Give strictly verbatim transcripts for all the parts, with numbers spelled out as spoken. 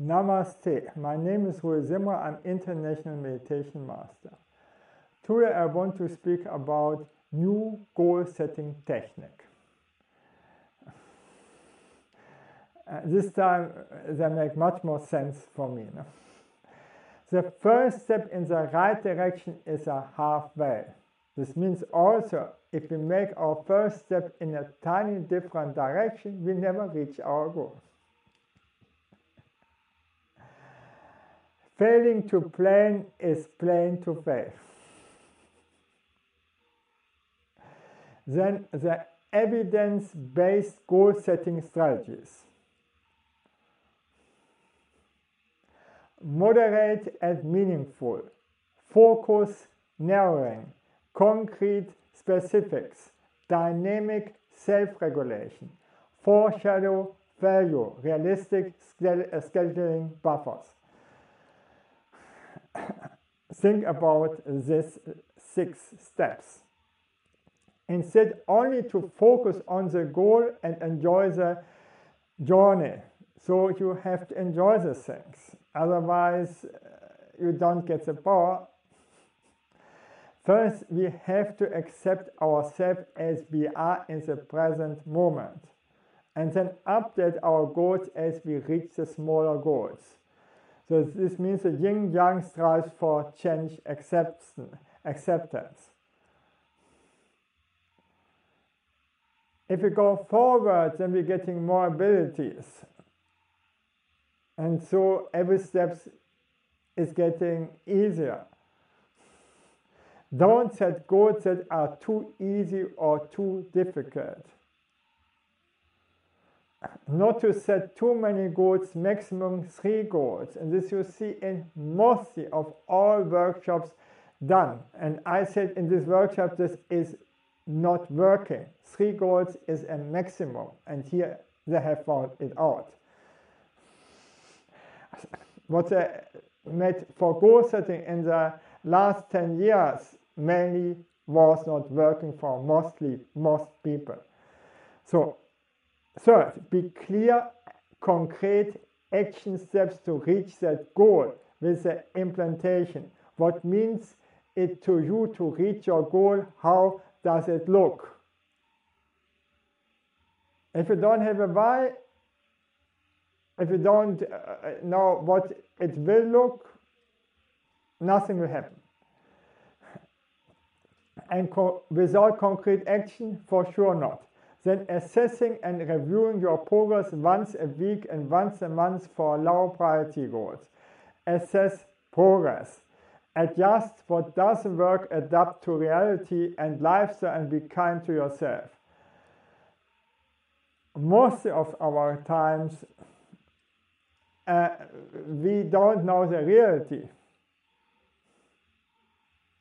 Namaste. My name is Rui Zimra. I'm International Meditation Master. Today I want to speak about new goal-setting technique. Uh, this time they make much more sense for me. No? The first step in the right direction is a half way. This means also if we make our first step in a tiny different direction, we never reach our goal. Failing to plan is plan to fail. Then the evidence-based goal-setting strategies. Moderate and meaningful, focus, narrowing, concrete specifics, dynamic self-regulation, foreshadow, value, realistic scheduling buffers. Think about these six steps. Instead, only to focus on the goal and enjoy the journey. So you have to enjoy the things, otherwise uh, you don't get the power. First, we have to accept ourselves as we are in the present moment, and then update our goals as we reach the smaller goals. So this means the yin-yang strives for change acceptance. If we go forward, then we're getting more abilities. And so every step is getting easier. Don't set goals that are too easy or too difficult. Not to set too many goals, maximum three goals. And this you see in mostly of all workshops done. And I said in this workshop, this is not working. Three goals is a maximum. And here they have found it out. What I made for goal setting in the last ten years mainly was not working for mostly most people. So third, be clear, concrete action steps to reach that goal with the implementation. What means it to you to reach your goal? How does it look? If you don't have a why, if you don't know what it will look, nothing will happen. And co without concrete action, for sure not. Then assessing and reviewing your progress once a week and once a month for low priority goals. Assess progress. Adjust what doesn't work, adapt to reality and lifestyle, and be kind to yourself. Most of our times, Uh, we don't know the reality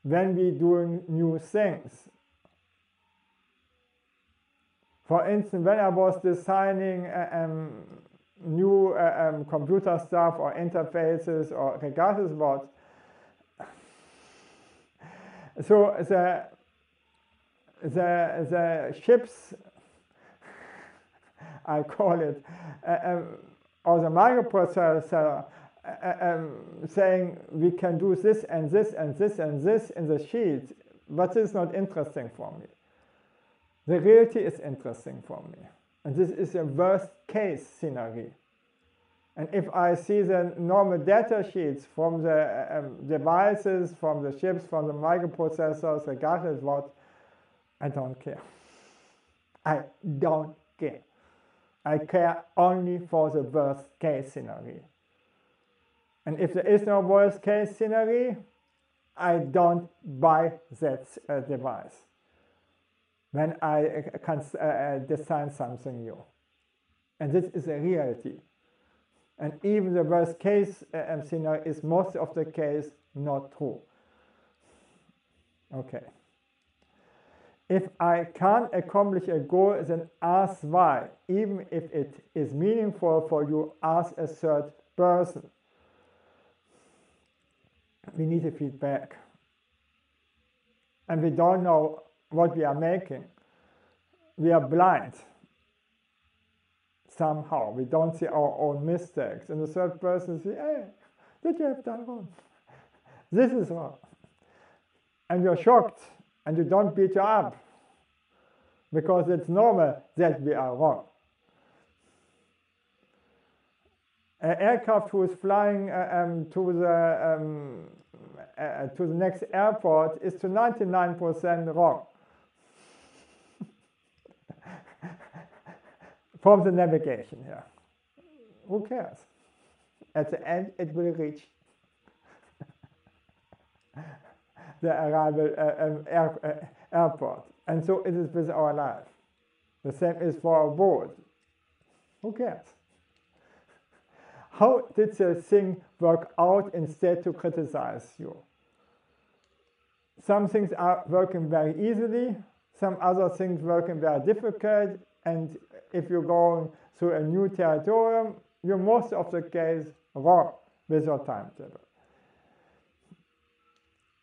when we doing new things. For instance, when I was designing uh, um, new uh, um, computer stuff or interfaces or regardless what, so the the the chips, I call it. Uh, um, or the microprocessor uh, um, saying we can do this and this and this and this in the sheet, but this is not interesting for me. The reality is interesting for me. And this is a worst case scenario. And if I see the normal data sheets from the um, devices, from the chips, from the microprocessors, regardless what, I don't care. I don't care. I care only for the worst case scenario. And if there is no worst case scenario, I don't buy that uh, device when I uh, can uh, design something new. And this is a reality. And even the worst case uh, scenario is most of the case not true. Okay. If I can't accomplish a goal, then ask why. Even if it is meaningful for you, ask a third person. We need a feedback. And we don't know what we are making. We are blind. somehow. We don't see our own mistakes. In the third person, we say, hey, did you have done wrong? This is wrong. And you're shocked, and you don't beat you up, because it's normal that we are wrong. An aircraft who is flying uh, um, to, the, um, uh, to the next airport is to ninety-nine percent wrong. From the navigation here. Who cares? At the end, it will reach the arrival uh, um, air, uh, airport. And so it is with our life. The same is for our boat. Who cares? How did the thing work out instead to criticize you? Some things are working very easily, some other things working very difficult, and if you're going through a new territory, you're most of the case wrong with your timetable.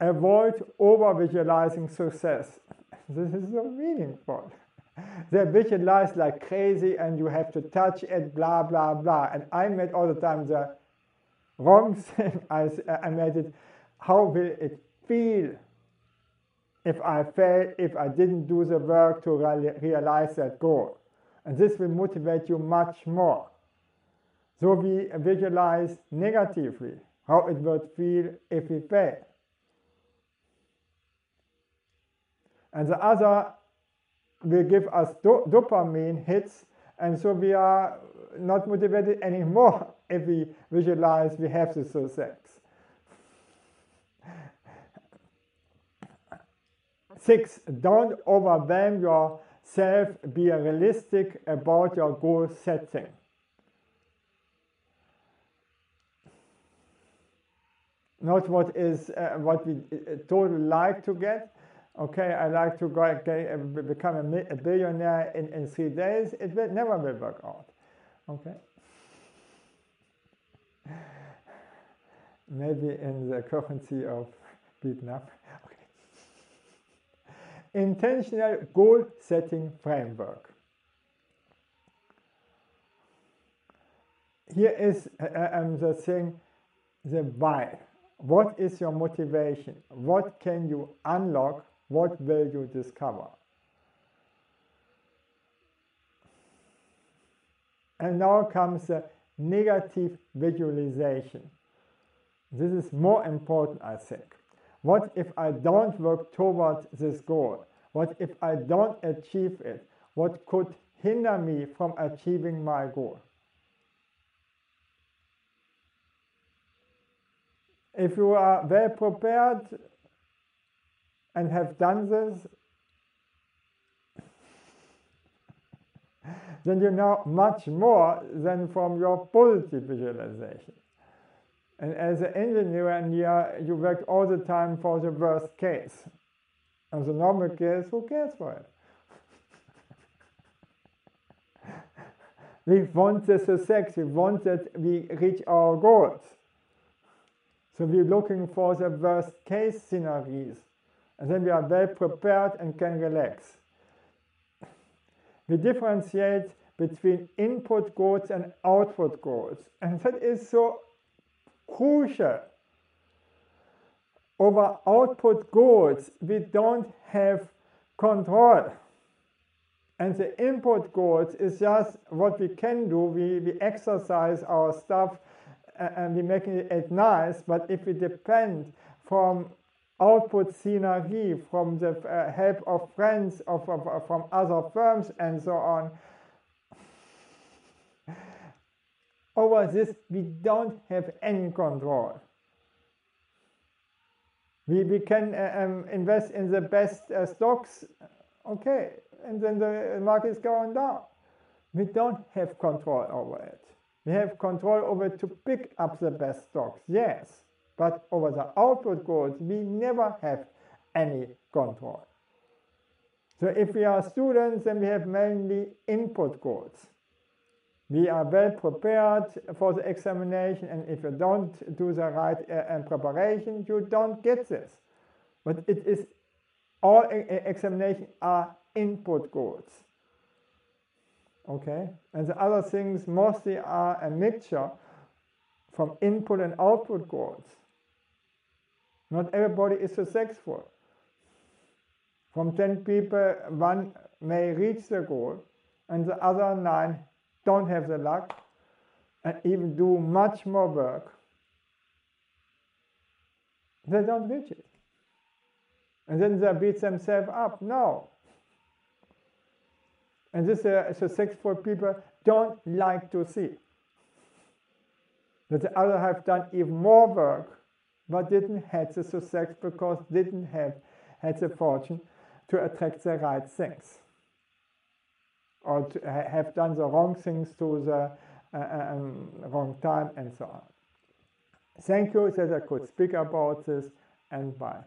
Avoid over-visualizing success. This is so meaningful. They visualize like crazy and you have to touch it, blah, blah, blah. And I made all the time the wrong thing. I, I made it, how will it feel if I fail, if I didn't do the work to realize that goal? And this will motivate you much more. So we visualize negatively how it would feel if we fail. And the other will give us do dopamine hits, and so we are not motivated anymore if we visualize we have the success. Six, don't overwhelm yourself, be realistic about your goal setting. Not what is uh, what we totally like to get. Okay, I like to go, okay, become a, a billionaire in, in three days. It will, never will work out. Okay, maybe in the currency of Vietnam. Okay, intentional goal-setting framework. Here is uh, um, the thing: the why. What is your motivation? What can you unlock? What will you discover? And now comes the negative visualization. This is more important, I think. What if I don't work towards this goal? What if I don't achieve it? What could hinder me from achieving my goal? If you are well prepared, and have done this, then you know much more than from your positive visualization. And as an engineer, and you work all the time for the worst case. And the normal case, who cares for it? We want the success, we want that we reach our goals. So we're looking for the worst case scenarios. And then we are well prepared and can relax. We differentiate between input goals and output goals. And that is so crucial. Over output goals, we don't have control. And the input goals is just what we can do. We, we exercise our stuff and we're making it nice. But if we depend from output scenery, from the uh, help of friends, of, of, of, from other firms, and so on. Over this, we don't have any control. We, we can uh, um, invest in the best uh, stocks, okay, and then the market is going down. We don't have control over it. We have control over to pick up the best stocks, yes. But over the output goals, we never have any control. So if we are students, then we have mainly input goals. We are well prepared for the examination, and if you don't do the right uh, preparation, you don't get this. But it is all examinations are input goals. okay? And the other things mostly are a mixture from input and output goals. Not everybody is successful. From ten people, one may reach the goal, and the other nine don't have the luck and even do much more work. They don't reach it. And then they beat themselves up. No. And this uh, successful people don't like to see that the others have done even more work, but didn't have the success because didn't have had the fortune to attract the right things, or to have done the wrong things to the uh, um, wrong time and so on. Thank you that I could speak about this, and bye.